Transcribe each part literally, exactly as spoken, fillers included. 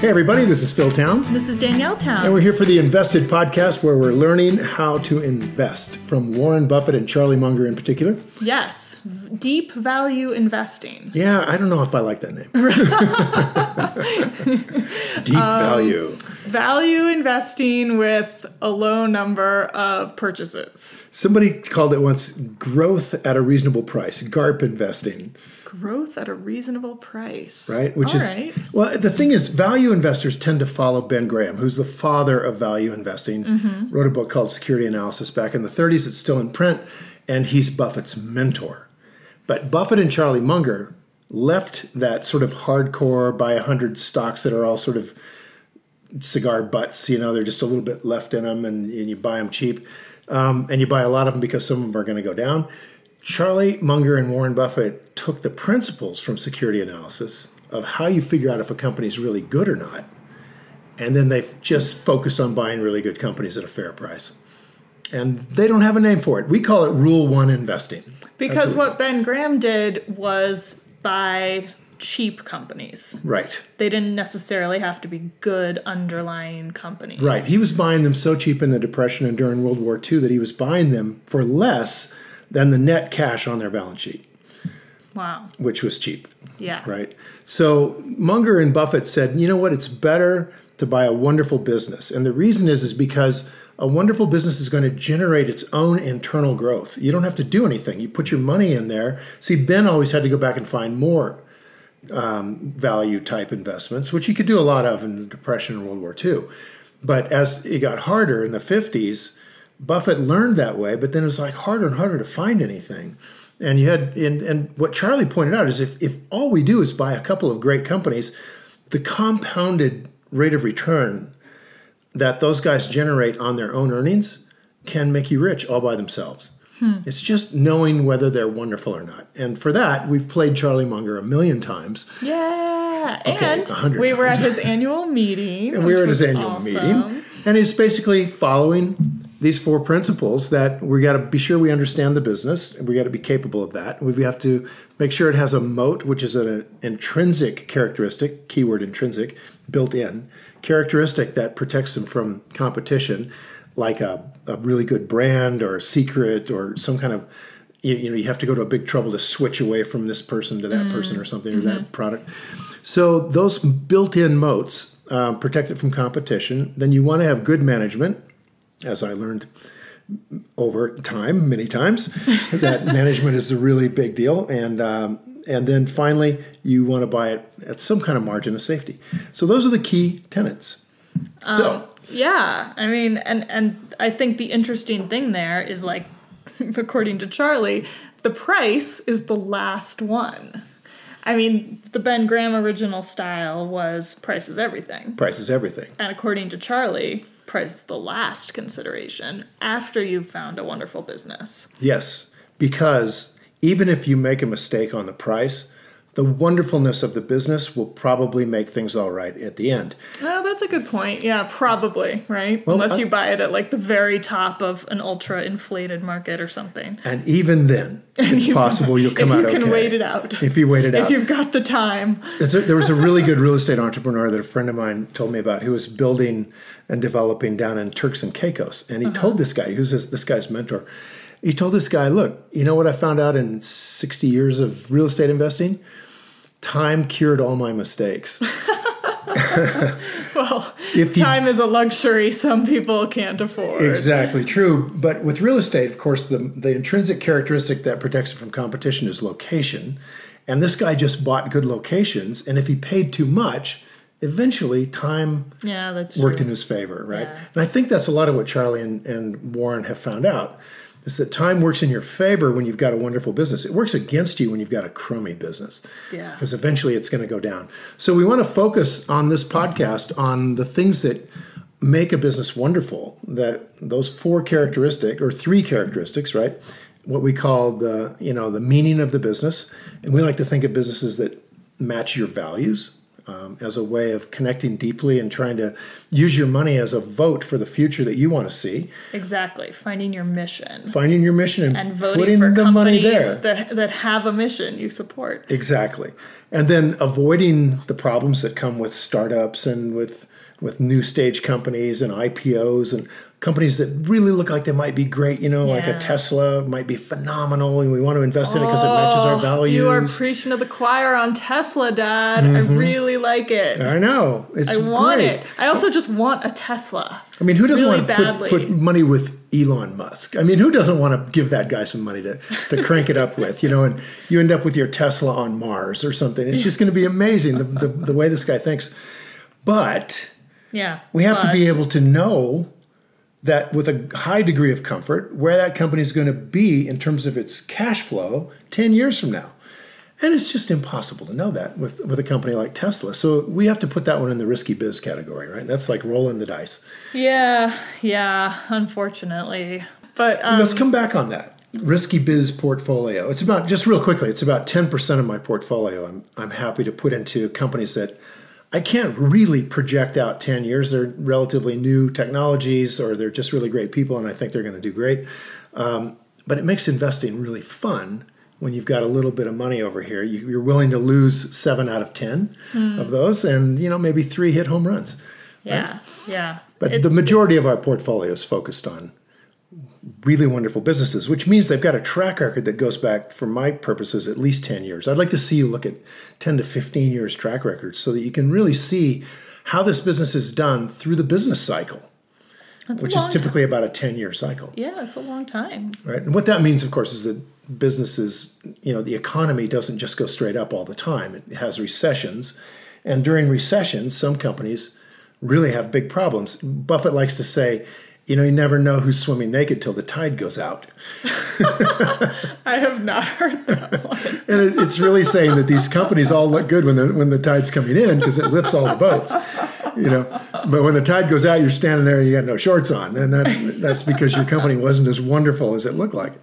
Hey everybody, this is Phil Town. This is Danielle Town. And we're here for the Invested Podcast, where we're learning how to invest from Warren Buffett and Charlie Munger in particular. Yes, deep value investing. Yeah, I don't know if I like that name. Deep um, value. Value investing with a low number of purchases. Somebody called it once growth at a reasonable price, GARP investing. Growth at a reasonable price. Right? Which All is, right. Well, the thing is, value investors tend to follow Ben Graham, who's the father of value investing, mm-hmm. wrote a book called Security Analysis back in the thirties. It's still in print, and he's Buffett's mentor. But Buffett and Charlie Munger left that sort of hardcore buy one hundred stocks that are all sort of cigar butts, you know, they're just a little bit left in them, and, and you buy them cheap. Um, and you buy a lot of them because some of them are going to go down. Charlie Munger and Warren Buffett took the principles from Security Analysis of how you figure out if a company's really good or not, and then they just focused on buying really good companies at a fair price. And they don't have a name for it. We call it Rule One Investing. Because what, what Ben Graham did was buy cheap companies. Right. They didn't necessarily have to be good underlying companies. Right. He was buying them so cheap in the Depression and during World War Two that he was buying them for less than the net cash on their balance sheet. Wow. Which was cheap. Yeah. Right. So Munger and Buffett said, you know what, it's better to buy a wonderful business. And the reason is, is because a wonderful business is going to generate its own internal growth. You don't have to do anything. You put your money in there. See, Ben always had to go back and find more um, value type investments, which he could do a lot of in the Depression and World War Two. But as it got harder in the fifties, Buffett learned that way, but then it was like harder and harder to find anything. And you had, and, and what Charlie pointed out is if, if all we do is buy a couple of great companies, the compounded rate of return that those guys generate on their own earnings can make you rich all by themselves. Hmm. It's just knowing whether they're wonderful or not. And for that, we've played Charlie Munger a million times. Yeah. Okay, and we were times. at his annual meeting. And we were at his annual awesome. meeting. And he's basically following these four principles that we got to be sure we understand the business, and we got to be capable of that. We have to make sure it has a moat, which is an intrinsic characteristic, keyword intrinsic, built-in characteristic that protects them from competition, like a, a really good brand or a secret or some kind of, you, you know, you have to go to a big trouble to switch away from this person to that mm. person or something mm-hmm. or that product. So those built-in moats uh, protect it from competition. Then you want to have good management. As I learned over time, many times, that management is a really big deal. And um, and then finally, you want to buy it at some kind of margin of safety. So those are the key tenets. Um, so yeah, I mean, and, and I think the interesting thing there is, like, according to Charlie, the price is the last one. I mean, the Ben Graham original style was price is everything. Price is everything. And according to Charlie, price is the last consideration after you've found a wonderful business. Yes, because even if you make a mistake on the price, the wonderfulness of the business will probably make things all right at the end. Well, that's a good point. Yeah, probably, right? Well, unless you buy it at like the very top of an ultra-inflated market or something. And even then, it's even possible you'll come out okay. If you can wait it out. If you wait it out. If you've got the time. There was a really good real estate entrepreneur that a friend of mine told me about who was building and developing down in Turks and Caicos. And he uh-huh. told this guy, who's this, this guy's mentor, he told this guy, look, you know what I found out in sixty years of real estate investing? Time cured all my mistakes. Well, if you, time is a luxury some people can't afford. Exactly true. But with real estate, of course, the, the intrinsic characteristic that protects it from competition is location. And this guy just bought good locations. And if he paid too much, eventually time yeah, that's worked true. in his favor, right? Yeah. And I think that's a lot of what Charlie and, and Warren have found out. Is that time works in your favor when you've got a wonderful business. It works against you when you've got a crummy business. Yeah. Because eventually it's going to go down. So we want to focus on this podcast on the things that make a business wonderful, that those four characteristics or three characteristics, right? What we call the, you know, the meaning of the business. And we like to think of businesses that match your values. um, as a way of connecting deeply and trying to use your money as a vote for the future that you want to see. Exactly. Finding your mission. Finding your mission and, and voting putting for the companies money there. That, that have a mission you support. Exactly. And then avoiding the problems that come with startups and with with new stage companies and I P Os and companies that really look like they might be great, you know, yeah. like a Tesla might be phenomenal and we want to invest oh, in it because it matches our values. You are preaching to the choir on Tesla, Dad. Mm-hmm. I really like it. I know. It's I want great. it. I also just want a Tesla. I mean, who doesn't really want to put, put money with Elon Musk? I mean, who doesn't want to give that guy some money to, to crank it up with, you know, and you end up with your Tesla on Mars or something. It's just going to be amazing the, the, the way this guy thinks. But yeah, we have but. to be able to know that with a high degree of comfort where that company is going to be in terms of its cash flow ten years from now. And it's just impossible to know that with, with a company like Tesla. So we have to put that one in the risky biz category, right? That's like rolling the dice. Yeah, yeah, unfortunately. But um, let's come back on that. Risky biz portfolio. It's about, just real quickly, it's about ten percent of my portfolio I'm I'm happy to put into companies that I can't really project out ten years. They're relatively new technologies or they're just really great people and I think they're going to do great. Um, but it makes investing really fun when you've got a little bit of money over here. You, you're willing to lose seven out of ten mm. of those and, you know, maybe three hit home runs. Yeah, right? yeah. But it's, the majority of our portfolio is focused on really wonderful businesses, which means they've got a track record that goes back, for my purposes, at least ten years. I'd like to see you look at ten to fifteen years track records so that you can really see how this business is done through the business cycle, that's which is typically time. about a ten-year cycle. Yeah, it's a long time. Right. And what that means, of course, is that businesses, you know, the economy doesn't just go straight up all the time. It has recessions. And during recessions, some companies really have big problems. Buffett likes to say, you know, you never know who's swimming naked till the tide goes out. I have not heard that one. And it, it's really saying that these companies all look good when the when the tide's coming in because it lifts all the boats, you know. But when the tide goes out, you're standing there and you got no shorts on, and that's that's because your company wasn't as wonderful as it looked like.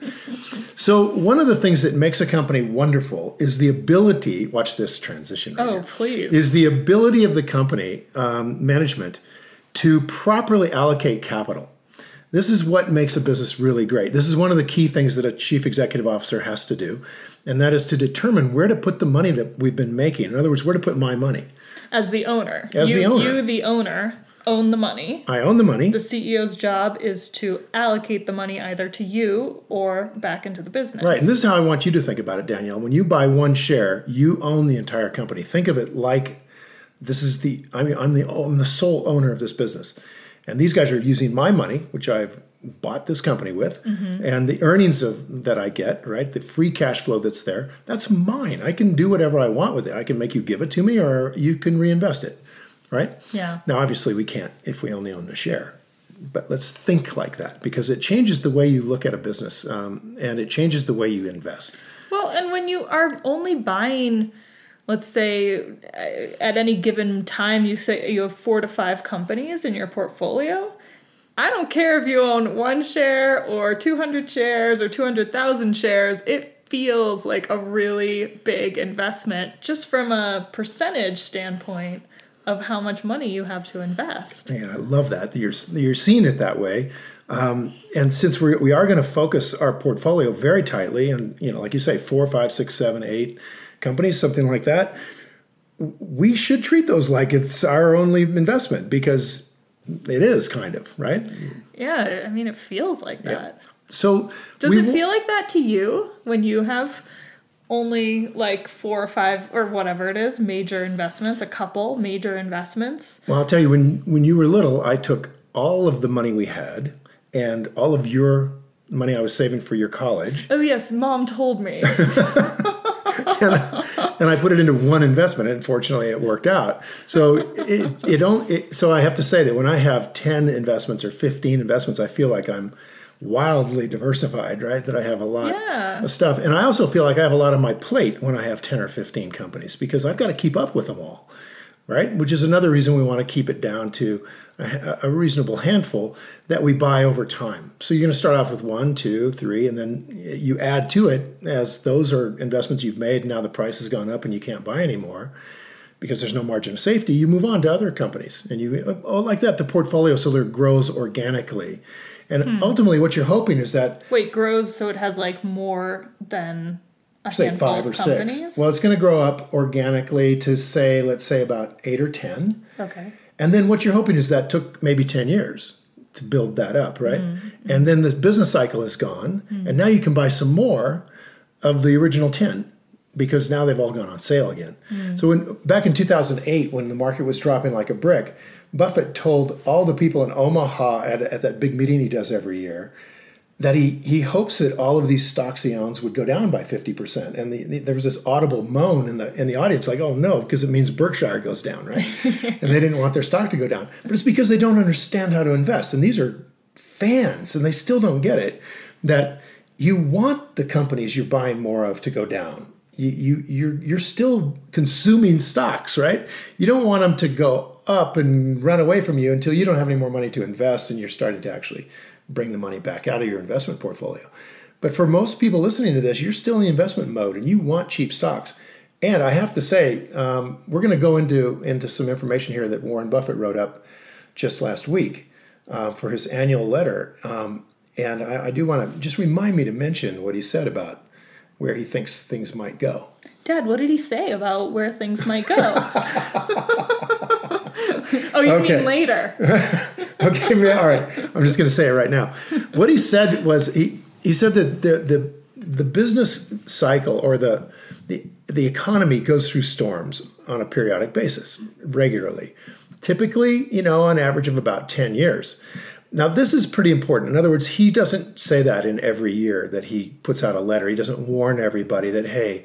So one of the things that makes a company wonderful is the ability. Watch this transition. Right oh, here, please. Is the ability of the company um, management to properly allocate capital. This is what makes a business really great. This is one of the key things that a chief executive officer has to do, and that is to determine where to put the money that we've been making. In other words, where to put my money. As the owner. As you, the owner. You, the owner, own the money. I own the money. The C E O's job is to allocate the money either to you or back into the business. Right, and this is how I want you to think about it, Danielle. When you buy one share, you own the entire company. Think of it like this is the, I mean, I'm the, I'm the sole owner of this business. And these guys are using my money, which I've bought this company with, mm-hmm. and the earnings of that I get, right, the free cash flow that's there, that's mine. I can do whatever I want with it. I can make you give it to me or you can reinvest it, right? Yeah. Now, obviously, we can't if we only own a share. But let's think like that because it changes the way you look at a business um, and it changes the way you invest. Well, and when you are only buying... Let's say at any given time you say you have four to five companies in your portfolio. I don't care if you own one share or two hundred shares or two hundred thousand shares. It feels like a really big investment just from a percentage standpoint of how much money you have to invest. Yeah, I love that. You're, you're seeing it that way. Um, and since we're, we are going to focus our portfolio very tightly and, you know, like you say, four, five, six, seven, eight, companies, something like that, we should treat those like it's our only investment because it is kind of, right? Yeah, I mean, it feels like that. Yeah. So, does it feel like that to you when you have only like four or five or whatever it is, major investments, a couple major investments? Well, I'll tell you, when, when you were little, I took all of the money we had and all of your money I was saving for your college. Oh, yes, Mom told me. and, I, and I put it into one investment, and fortunately, it worked out. So it it only it, so I have to say that when I have ten investments or fifteen investments, I feel like I'm wildly diversified, right? That I have a lot yeah. of stuff, and I also feel like I have a lot on my plate when I have ten or fifteen companies because I've got to keep up with them all, right? Which is another reason we want to keep it down to a, a reasonable handful that we buy over time. So you're going to start off with one, two, three, and then you add to it as those are investments you've made. Now the price has gone up and you can't buy anymore. because there's no margin of safety, you move on to other companies. And you all like that, the portfolio so that grows organically. And hmm. ultimately what you're hoping is that... Wait, grows so it has like more than... Say five or companies? six. Well, it's going to grow up organically to say, let's say about eight or ten. Okay. And then what you're hoping is that took maybe ten years to build that up, right? Mm-hmm. And then the business cycle is gone. Mm-hmm. And now you can buy some more of the original ten because now they've all gone on sale again. Mm-hmm. So when back in two thousand eight, when the market was dropping like a brick, Buffett told all the people in Omaha at, at that big meeting he does every year, that he he hopes that all of these stocks he owns would go down by fifty percent. And the, the, there was this audible moan in the in the audience, like, oh, no, because it means Berkshire goes down, right? And they didn't want their stock to go down. But it's because they don't understand how to invest. And these are fans, and they still don't get it, that you want the companies you're buying more of to go down. You, you, you're, you're still consuming stocks, right? You don't want them to go up and run away from you until you don't have any more money to invest and you're starting to actually bring the money back out of your investment portfolio. But for most people listening to this, you're still in the investment mode and you want cheap stocks. And I have to say, um, we're going to go into, into some information here that Warren Buffett wrote up just last week uh, for his annual letter. Um, and I, I do want to just remind me to mention what he said about where he thinks things might go. Dad, what did he say about where things might go? Oh, you okay. mean later. Okay, all right. I'm just going to say it right now. What he said was, he, he said that the, the the business cycle or the, the the economy goes through storms on a periodic basis, regularly. Typically, you know, on average of about ten years. Now, this is pretty important. In other words, he doesn't say that in every year that he puts out a letter. He doesn't warn everybody that, hey,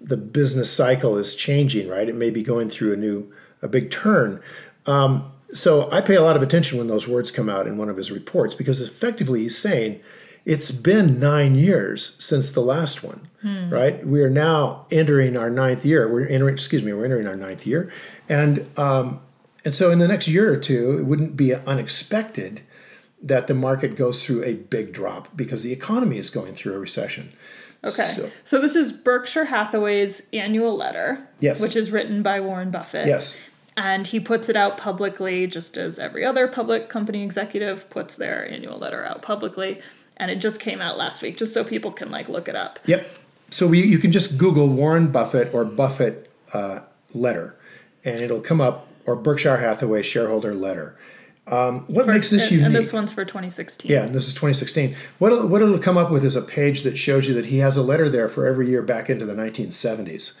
the business cycle is changing, right? It may be going through a new, a big turn. Um, so I pay a lot of attention when those words come out in one of his reports because effectively he's saying it's been nine years since the last one, hmm. right? We are now entering our ninth year. We're entering, excuse me, we're entering our ninth year. And, um, and so in the next year or two, it wouldn't be unexpected that the market goes through a big drop because the economy is going through a recession. Okay. So, so this is Berkshire Hathaway's annual letter, yes. which is written by Warren Buffett. Yes. And he puts it out publicly, just as every other public company executive puts their annual letter out publicly. And it just came out last week, just so people can like look it up. Yep. So we, you can just Google Warren Buffett or Buffett uh, letter, and it'll come up, or Berkshire Hathaway shareholder letter. Um, what for, makes this and, unique? And this one's for twenty sixteen. Yeah, and this is twenty sixteen. What, what it'll come up with is a page that shows you that he has a letter there for every year back into the nineteen seventies.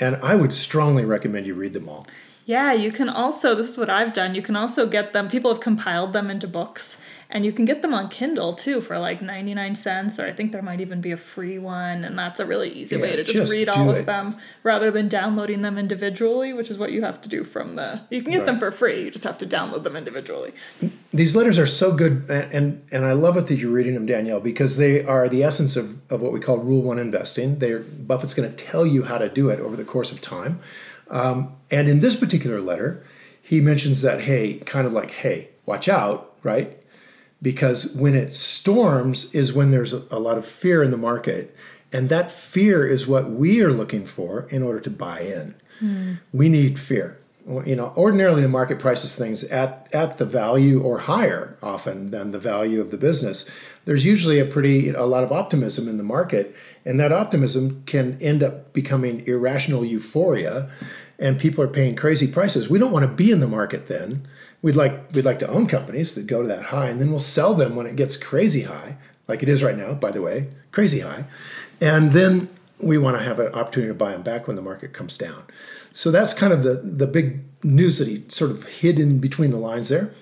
And I would strongly recommend you read them all. Yeah, you can also, this is what I've done, you can also get them, people have compiled them into books, and you can get them on Kindle, too, for like ninety-nine cents, or I think there might even be a free one, and that's a really easy yeah, way to just, just read all it. of them, rather than downloading them individually, which is what you have to do from the, you can get right. them for free, you just have to download them individually. These letters are so good, and, and, and I love it that you're reading them, Danielle, because they are the essence of, of what we call Rule One Investing. They're, Buffett's going to tell you how to do it over the course of time. Um, and in this particular letter, he mentions that, hey, kind of like, hey, watch out, right? Because when it storms is when there's a lot of fear in the market. And that fear is what we are looking for in order to buy in. Mm. We need fear. You know, ordinarily the market prices things at, at the value or higher often than the value of the business. There's usually a pretty, a lot of optimism in the market, and that optimism can end up becoming irrational euphoria, and people are paying crazy prices. We don't want to be in the market then. We'd like, we'd like to own companies that go to that high, and then we'll sell them when it gets crazy high, like it is right now, by the way, crazy high. And then we want to have an opportunity to buy them back when the market comes down. So that's kind of the, the big news that he sort of hid in between the lines there.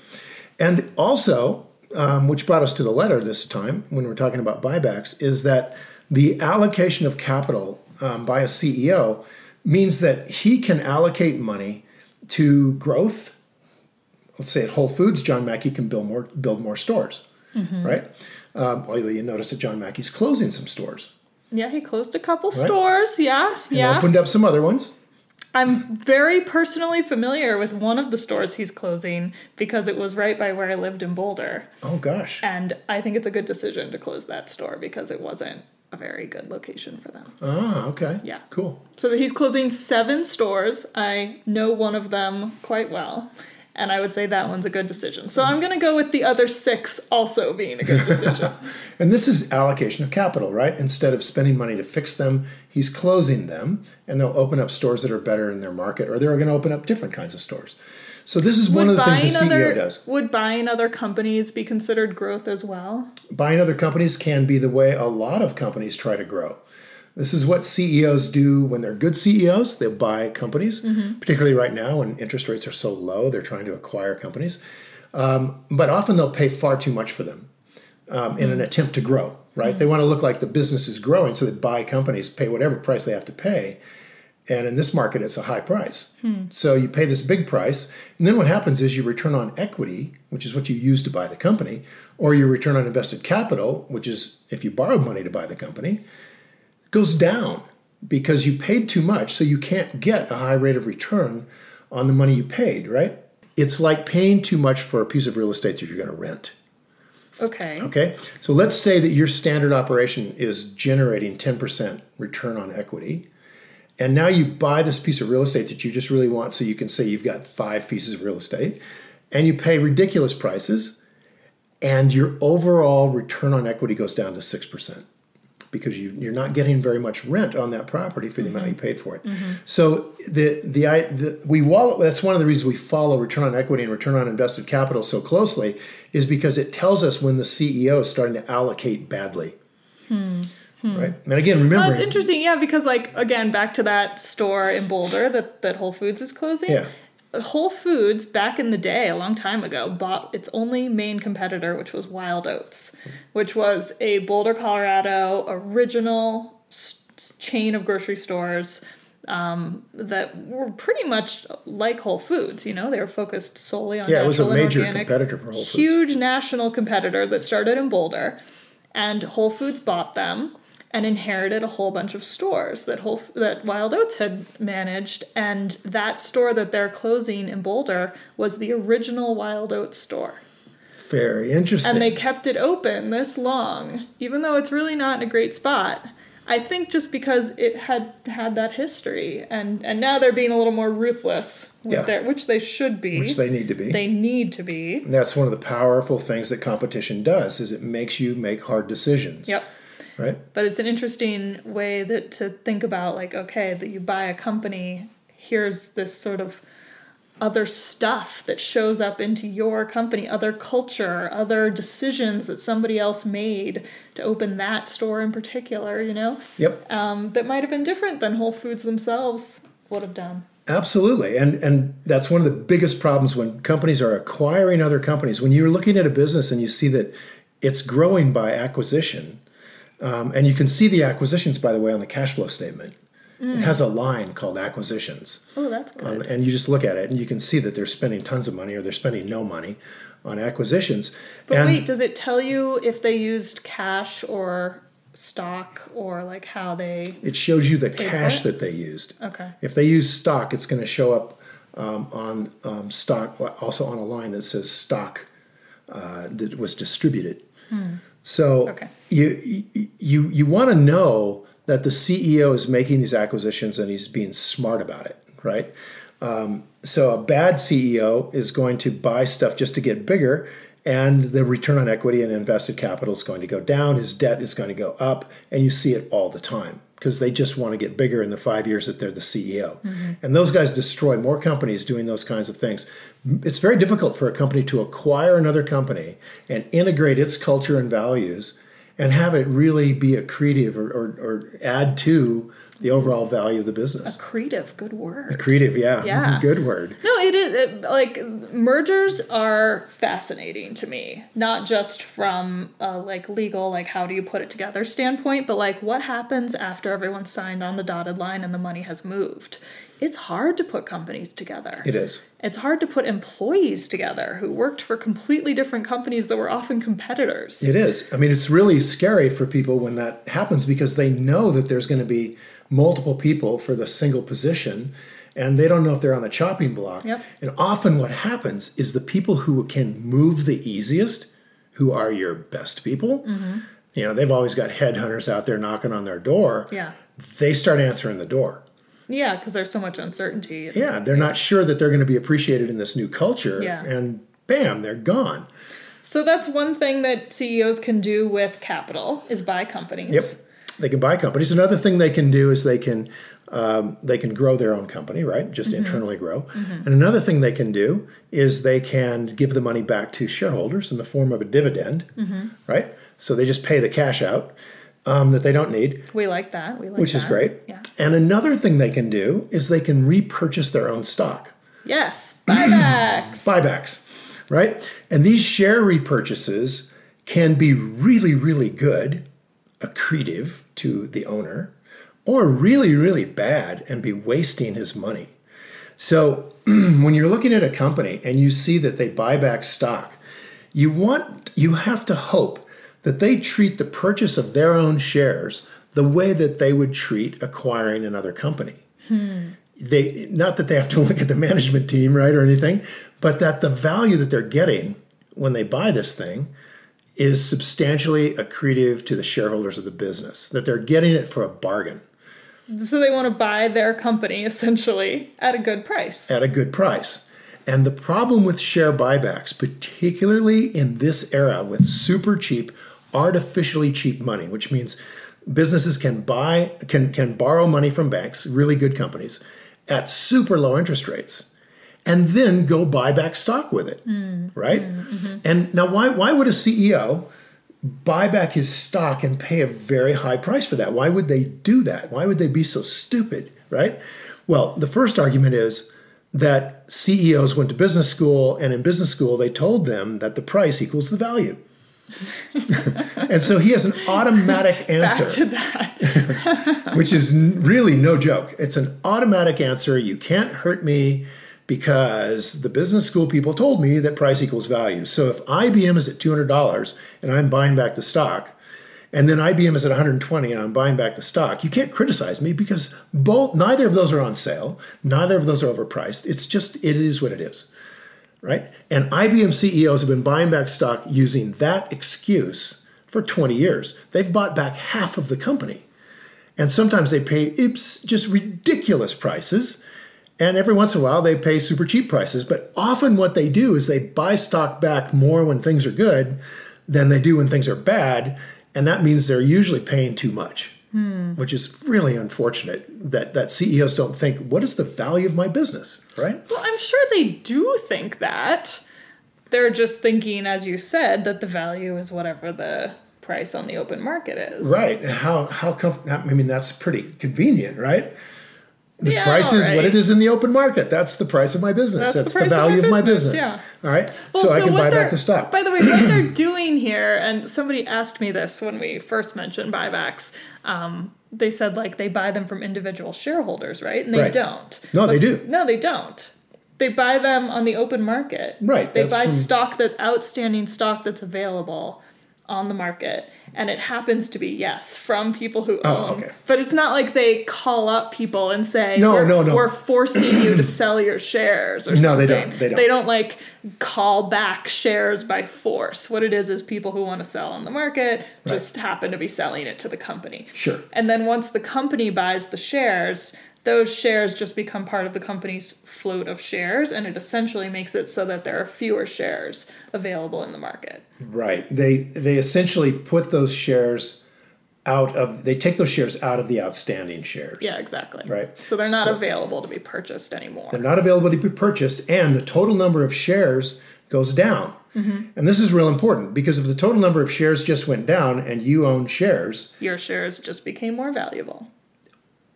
And also, um, which brought us to the letter this time when we're talking about buybacks, is that the allocation of capital um, by a C E O means that he can allocate money to growth. Let's say at Whole Foods, John Mackey can build more, build more stores, mm-hmm. right? Um, although you notice that John Mackey's closing some stores. Yeah, he closed a couple right? stores. Yeah, and yeah. opened up some other ones. I'm very personally familiar with one of the stores he's closing because it was right by where I lived in Boulder. Oh, gosh. And I think it's a good decision to close that store because it wasn't a very good location for them. Oh, okay. Yeah. Cool. So he's closing seven stores. I know one of them quite well, and I would say that one's a good decision. So I'm going to go with the other six also being a good decision. And this is allocation of capital, right? Instead of spending money to fix them, he's closing them, and they'll open up stores that are better in their market, or they're going to open up different kinds of stores. So this is one would of the things a C E O does. Would buying other companies be considered growth as well? Buying other companies can be the way a lot of companies try to grow. This is what C E Os do when they're good C E Os. They buy companies, mm-hmm. particularly right now when interest rates are so low. They're trying to acquire companies. Um, but often they'll pay far too much for them um, in an attempt to grow, right? Mm-hmm. They want to look like the business is growing, so they buy companies, pay whatever price they have to pay. And in this market, it's a high price. Hmm. So you pay this big price. And then what happens is your return on equity, which is what you use to buy the company, or your return on invested capital, which is if you borrowed money to buy the company, goes down because you paid too much. So you can't get a high rate of return on the money you paid, right? It's like paying too much for a piece of real estate that you're going to rent. Okay. Okay. So let's say that your standard operation is generating ten percent return on equity. And now you buy this piece of real estate that you just really want, so you can say you've got five pieces of real estate, and you pay ridiculous prices, and your overall return on equity goes down to six percent because you, you're not getting very much rent on that property for the mm-hmm. amount you paid for it. Mm-hmm. So the the, I, the we wallet, that's one of the reasons we follow return on equity and return on invested capital so closely, is because it tells us when the C E O is starting to allocate badly. Hmm. Hmm. Right. And again, remember. Well, it's interesting. Yeah. Because like, again, back to that store in Boulder that, that Whole Foods is closing. Yeah. Whole Foods back in the day, a long time ago, bought its only main competitor, which was Wild Oats, which was a Boulder, Colorado original s- chain of grocery stores um, that were pretty much like Whole Foods. You know, they were focused solely on. Yeah. It was a major competitor for Whole Foods. Huge national competitor that started in Boulder, and Whole Foods bought them and inherited a whole bunch of stores that whole that Wild Oats had managed. And that store that they're closing in Boulder was the original Wild Oats store. Very interesting. And they kept it open this long, even though it's really not in a great spot. I think just because it had had that history. And, and now they're being a little more ruthless, with yeah. their, which they should be. Which they need to be. They need to be. And that's one of the powerful things that competition does, is it makes you make hard decisions. Yep. Right. But it's an interesting way that to think about, like, okay, that you buy a company, here's this sort of other stuff that shows up into your company, other culture, other decisions that somebody else made to open that store in particular, you know? Yep. Um, that might have been different than Whole Foods themselves would have done. Absolutely. And and that's one of the biggest problems when companies are acquiring other companies. When you're looking at a business and you see that it's growing by acquisition. Um, and you can see the acquisitions, by the way, on the cash flow statement. Mm. It has a line called acquisitions. Oh, that's good. Um, and you just look at it, and you can see that they're spending tons of money or they're spending no money on acquisitions. But and wait, does it tell you if they used cash or stock or like how they... It shows you the cash that they used. Okay. If they use stock, it's going to show up um, on um, stock, also on a line that says stock uh, that was distributed. Hmm. So okay. you you you want to know that the C E O is making these acquisitions and he's being smart about it, right? Um, so a bad C E O is going to buy stuff just to get bigger, and the return on equity and invested capital is going to go down. His debt is going to go up, and you see it all the time because they just want to get bigger in the five years that they're the C E O. Mm-hmm. And those guys destroy more companies doing those kinds of things. It's very difficult for a company to acquire another company and integrate its culture and values and have it really be accretive or, or, or add to the overall value of the business. Accretive, good word. Accretive, yeah. yeah. Good word. No, it is. It, like, mergers are fascinating to me, not just from a, like, legal, like, how do you put it together standpoint, but, like, what happens after everyone's signed on the dotted line and the money has moved? It's hard to put companies together. It is. It's hard to put employees together who worked for completely different companies that were often competitors. It is. I mean, it's really scary for people when that happens because they know that there's going to be multiple people for the single position, and they don't know if they're on the chopping block. Yep. And often what happens is the people who can move the easiest, who are your best people, mm-hmm. you know, they've always got headhunters out there knocking on their door. Yeah. They start answering the door. Yeah, because there's so much uncertainty. Yeah, they're yeah. not sure that they're going to be appreciated in this new culture. Yeah. And bam, they're gone. So that's one thing that C E Os can do with capital is buy companies. Yep. They can buy companies. Another thing they can do is they can um, they can grow their own company, right? Just mm-hmm. internally grow. Mm-hmm. And another thing they can do is they can give the money back to shareholders in the form of a dividend, mm-hmm. right? So they just pay the cash out um, that they don't need. We like that. We like which that. Which is great. Yeah. And another thing they can do is they can repurchase their own stock. Yes. Buybacks. Buybacks, right? And these share repurchases can be really, really good, accretive to the owner, or really, really bad and be wasting his money. So when you're looking at a company and you see that they buy back stock, you want you have to hope that they treat the purchase of their own shares the way that they would treat acquiring another company. Hmm. They not that they have to look at the management team, right, or anything, but that the value that they're getting when they buy this thing is substantially accretive to the shareholders of the business, that they're getting it for a bargain. So they want to buy their company, essentially, at a good price. At a good price. And the problem with share buybacks, particularly in this era with super cheap, artificially cheap money, which means businesses can buy, can, can borrow money from banks, really good companies, at super low interest rates, and then go buy back stock with it, mm, right? Mm, mm-hmm. And now why why would a C E O buy back his stock and pay a very high price for that? Why would they do that? Why would they be so stupid, right? Well, the first argument is that C E Os went to business school, and in business school, they told them that the price equals the value. And so he has an automatic answer. Back to that. Which is really no joke. It's an automatic answer. You can't hurt me, because the business school people told me that price equals value. So if I B M is at two hundred dollars and I'm buying back the stock, and then I B M is at one hundred twenty dollars and I'm buying back the stock, you can't criticize me because both neither of those are on sale. Neither of those are overpriced. It's just, it is what it is, right? And I B M C E Os have been buying back stock using that excuse for twenty years. They've bought back half of the company. And sometimes they pay oops, just ridiculous prices. And every once in a while, they pay super cheap prices. But often what they do is they buy stock back more when things are good than they do when things are bad. And that means they're usually paying too much, hmm. which is really unfortunate that, that C E Os don't think, what is the value of my business, right? Well, I'm sure they do think that. They're just thinking, as you said, that the value is whatever the price on the open market is. Right. How, how comf- I mean, that's pretty convenient, right? The yeah, price is right. what it is in the open market. That's the price of my business. That's, That's the, the value of my business. Of my business. Yeah. All right. Well, so, so I can buy back the stock. By the way, what they're doing here, and somebody asked me this when we first mentioned buybacks, um, they said like they buy them from individual shareholders, right? And they right. don't. No, but, they do. No, they don't. They buy them on the open market. Right. They that's buy from... stock that outstanding stock that's available on the market, and it happens to be, yes, from people who oh, own. Okay. But it's not like they call up people and say, no, we're, no, no. we're forcing you to sell your shares or no, something. No, they don't. They don't. They don't, like, call back shares by force. What it is is people who want to sell on the market right. just happen to be selling it to the company. Sure. And then once the company buys the shares, those shares just become part of the company's float of shares, and it essentially makes it so that there are fewer shares available in the market. Right. They they essentially put those shares out of, they take those shares out of the outstanding shares. Yeah, exactly. Right. So they're not so, available to be purchased anymore. They're not available to be purchased, and the total number of shares goes down. Mm-hmm. And this is real important, because if the total number of shares just went down and you own shares, your shares just became more valuable.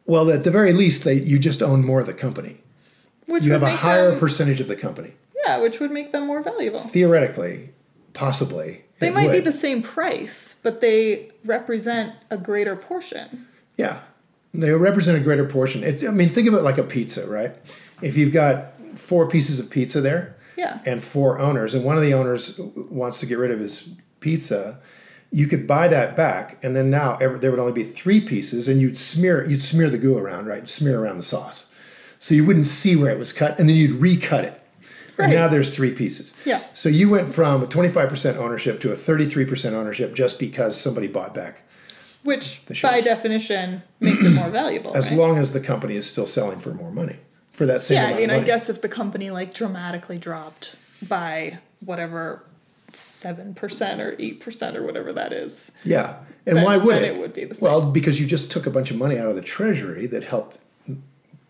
Well, at the very least, they, you just own more of the company. Which you have a higher them, percentage of the company. Yeah, which would make them more valuable. Theoretically, possibly. They might would. be the same price, but they represent a greater portion. Yeah, they represent a greater portion. It's, I mean, think of it like a pizza, right? If you've got four pieces of pizza there yeah. and four owners, and one of the owners wants to get rid of his pizza, you could buy that back, and then now there would only be three pieces, and you'd smear you'd smear the goo around, right? Smear around the sauce, so you wouldn't see where it was cut, and then you'd recut it, Right. And now there's three pieces. Yeah. So you went from a twenty-five percent ownership to a thirty-three percent ownership just because somebody bought back. Which, by definition, makes it more valuable. As right? long as the company is still selling for more money. For that same yeah, amount I mean, of money. I guess if the company like dramatically dropped by whatever seven percent or eight percent or whatever that is. Yeah. And then, why would then it? it would be the same. Well, because you just took a bunch of money out of the treasury that helped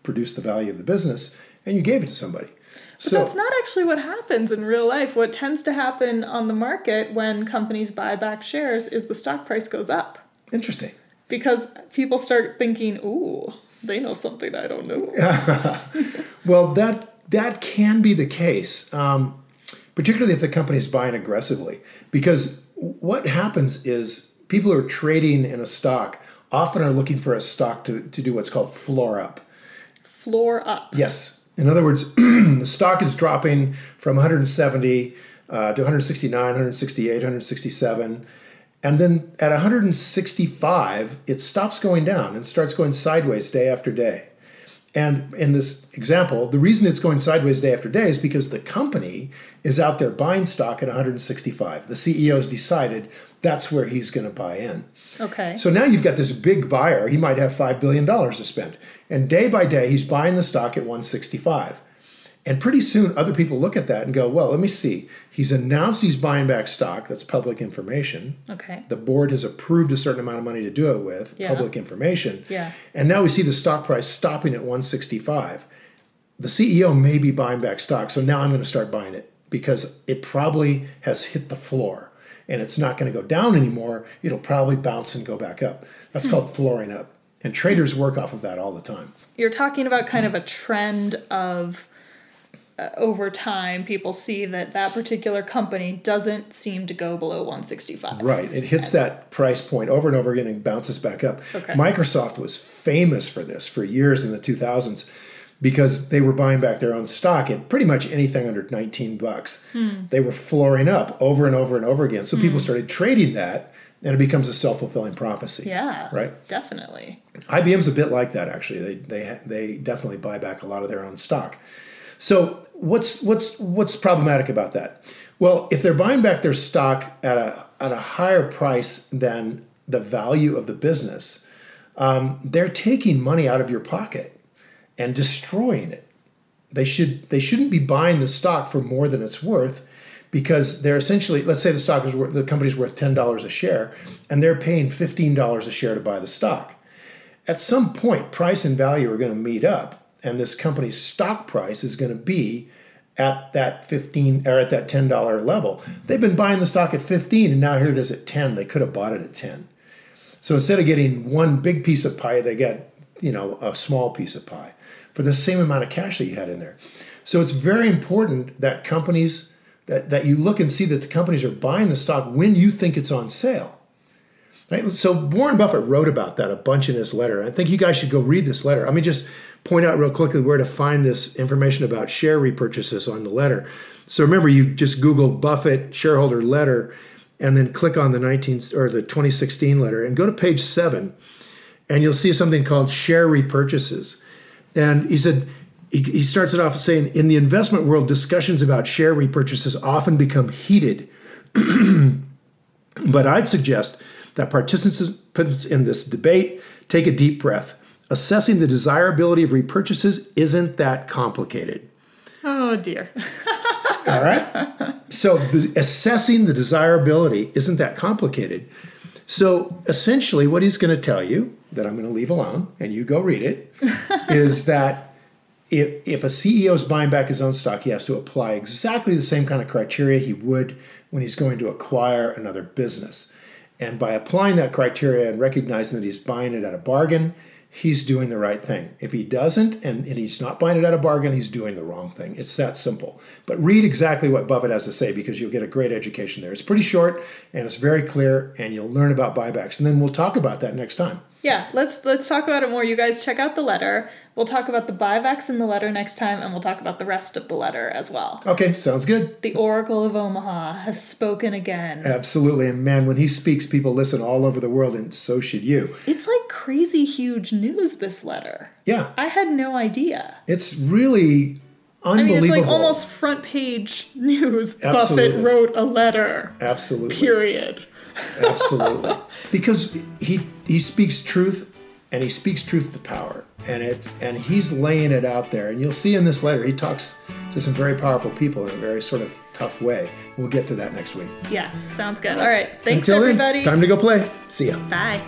produce the value of the business and you gave it to somebody. But so, that's not actually what happens in real life. What tends to happen on the market when companies buy back shares is the stock price goes up. Interesting. Because people start thinking, ooh, they know something I don't know. Well, that that can be the case, um, particularly if the company's buying aggressively. Because what happens is people who are trading in a stock often are looking for a stock to, to do what's called floor up. Floor up. Yes. In other words, the stock is dropping from one hundred seventy uh, to one hundred sixty-nine, one hundred sixty-eight, one hundred sixty-seven. And then at one hundred sixty-five, it stops going down and starts going sideways day after day. And in this example, the reason it's going sideways day after day is because the company is out there buying stock at one hundred sixty-five. The C E O's decided that's where he's going to buy in. Okay. So now you've got this big buyer. He might have five billion dollars to spend. And day by day, he's buying the stock at one hundred sixty-five. And pretty soon, other people look at that and go, well, let me see. He's announced he's buying back stock. That's public information. Okay. The board has approved a certain amount of money to do it with, yeah. public information. Yeah. And now we see the stock price stopping at one hundred sixty-five. The C E O may be buying back stock, so now I'm going to start buying it because it probably has hit the floor. And it's not going to go down anymore. It'll probably bounce and go back up. That's hmm. called flooring up. And traders work off of that all the time. You're talking about kind of a trend of... Uh, over time, people see that that particular company doesn't seem to go below one hundred sixty-five. Right. It hits that price point over and over again and bounces back up. Okay. Microsoft was famous for this for years in the two thousands because they were buying back their own stock at pretty much anything under nineteen bucks. Hmm. They were flooring up over and over and over again. So hmm. people started trading that and it becomes a self-fulfilling prophecy. Yeah. Right? Definitely. I B M's a bit like that, actually. They they they definitely buy back a lot of their own stock. So what's what's what's problematic about that? Well, if they're buying back their stock at a at a higher price than the value of the business, um, they're taking money out of your pocket and destroying it. They should they shouldn't be buying the stock for more than it's worth because they're essentially, let's say the stock is worth, the company's worth ten dollars a share, and they're paying fifteen dollars a share to buy the stock. At some point, price and value are going to meet up. And this company's stock price is going to be at that fifteen or at that ten dollars level. They've been buying the stock at fifteen and now here it is at ten. They could have bought it at ten. So instead of getting one big piece of pie, they got, you know, a small piece of pie for the same amount of cash that you had in there. So it's very important that companies, that, that you look and see that the companies are buying the stock when you think it's on sale. Right? So Warren Buffett wrote about that a bunch in his letter. I think you guys should go read this letter. I mean, just point out real quickly where to find this information about share repurchases on the letter. So remember, you just Google Buffett shareholder letter and then click on the nineteen or the twenty sixteen letter and go to page seven and you'll see something called share repurchases. And he said, he, he starts it off saying, in the investment world, discussions about share repurchases often become heated. But I'd suggest that participants in this debate take a deep breath. Assessing the desirability of repurchases isn't that complicated. Oh, dear. All right. So the, assessing the desirability isn't that complicated. So essentially what he's going to tell you, that I'm going to leave alone, and you go read it, is that if, if a C E O is buying back his own stock, he has to apply exactly the same kind of criteria he would when he's going to acquire another business. And by applying that criteria and recognizing that he's buying it at a bargain, he's doing the right thing. If he doesn't and, and he's not buying it at a bargain, he's doing the wrong thing. It's that simple. But read exactly what Buffett has to say because you'll get a great education there. It's pretty short and it's very clear and you'll learn about buybacks. And then we'll talk about that next time. Yeah, let's let's talk about it more. You guys check out the letter. We'll talk about the buybacks in the letter next time, and we'll talk about the rest of the letter as well. Okay, sounds good. The Oracle of Omaha has spoken again. Absolutely, and man, when he speaks, people listen all over the world, and so should you. It's like crazy huge news, this letter. Yeah. I had no idea. It's really Unbelievable. I mean, it's like almost front page news. Absolutely. Buffett wrote a letter. Absolutely. Period. Absolutely. Because he he speaks truth, and he speaks truth to power. And it's and he's laying it out there. And you'll see in this letter, he talks to some very powerful people in a very sort of tough way. We'll get to that next week. Yeah, sounds good. All right. Thanks, Until everybody. Then, time to go play. See ya. Bye.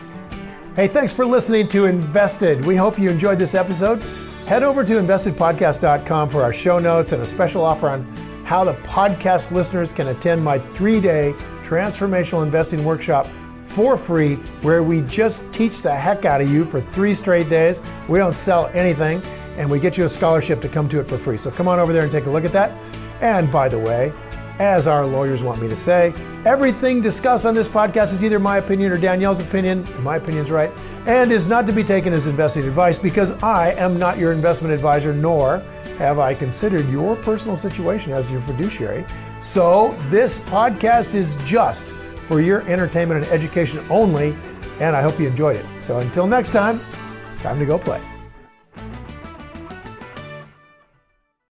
Hey, thanks for listening to Invested. We hope you enjoyed this episode. Head over to invested podcast dot com for our show notes and a special offer on how the podcast listeners can attend my three-day transformational investing workshop for free, where we just teach the heck out of you for three straight days. We don't sell anything, and we get you a scholarship to come to it for free. So come on over there and take a look at that. And by the way, as our lawyers want me to say, everything discussed on this podcast is either my opinion or Danielle's opinion, and my opinion's right, and is not to be taken as investing advice, because I am not your investment advisor, nor have I considered your personal situation as your fiduciary. So this podcast is just for your entertainment and education only, and I hope you enjoyed it. So until next time, time to go play.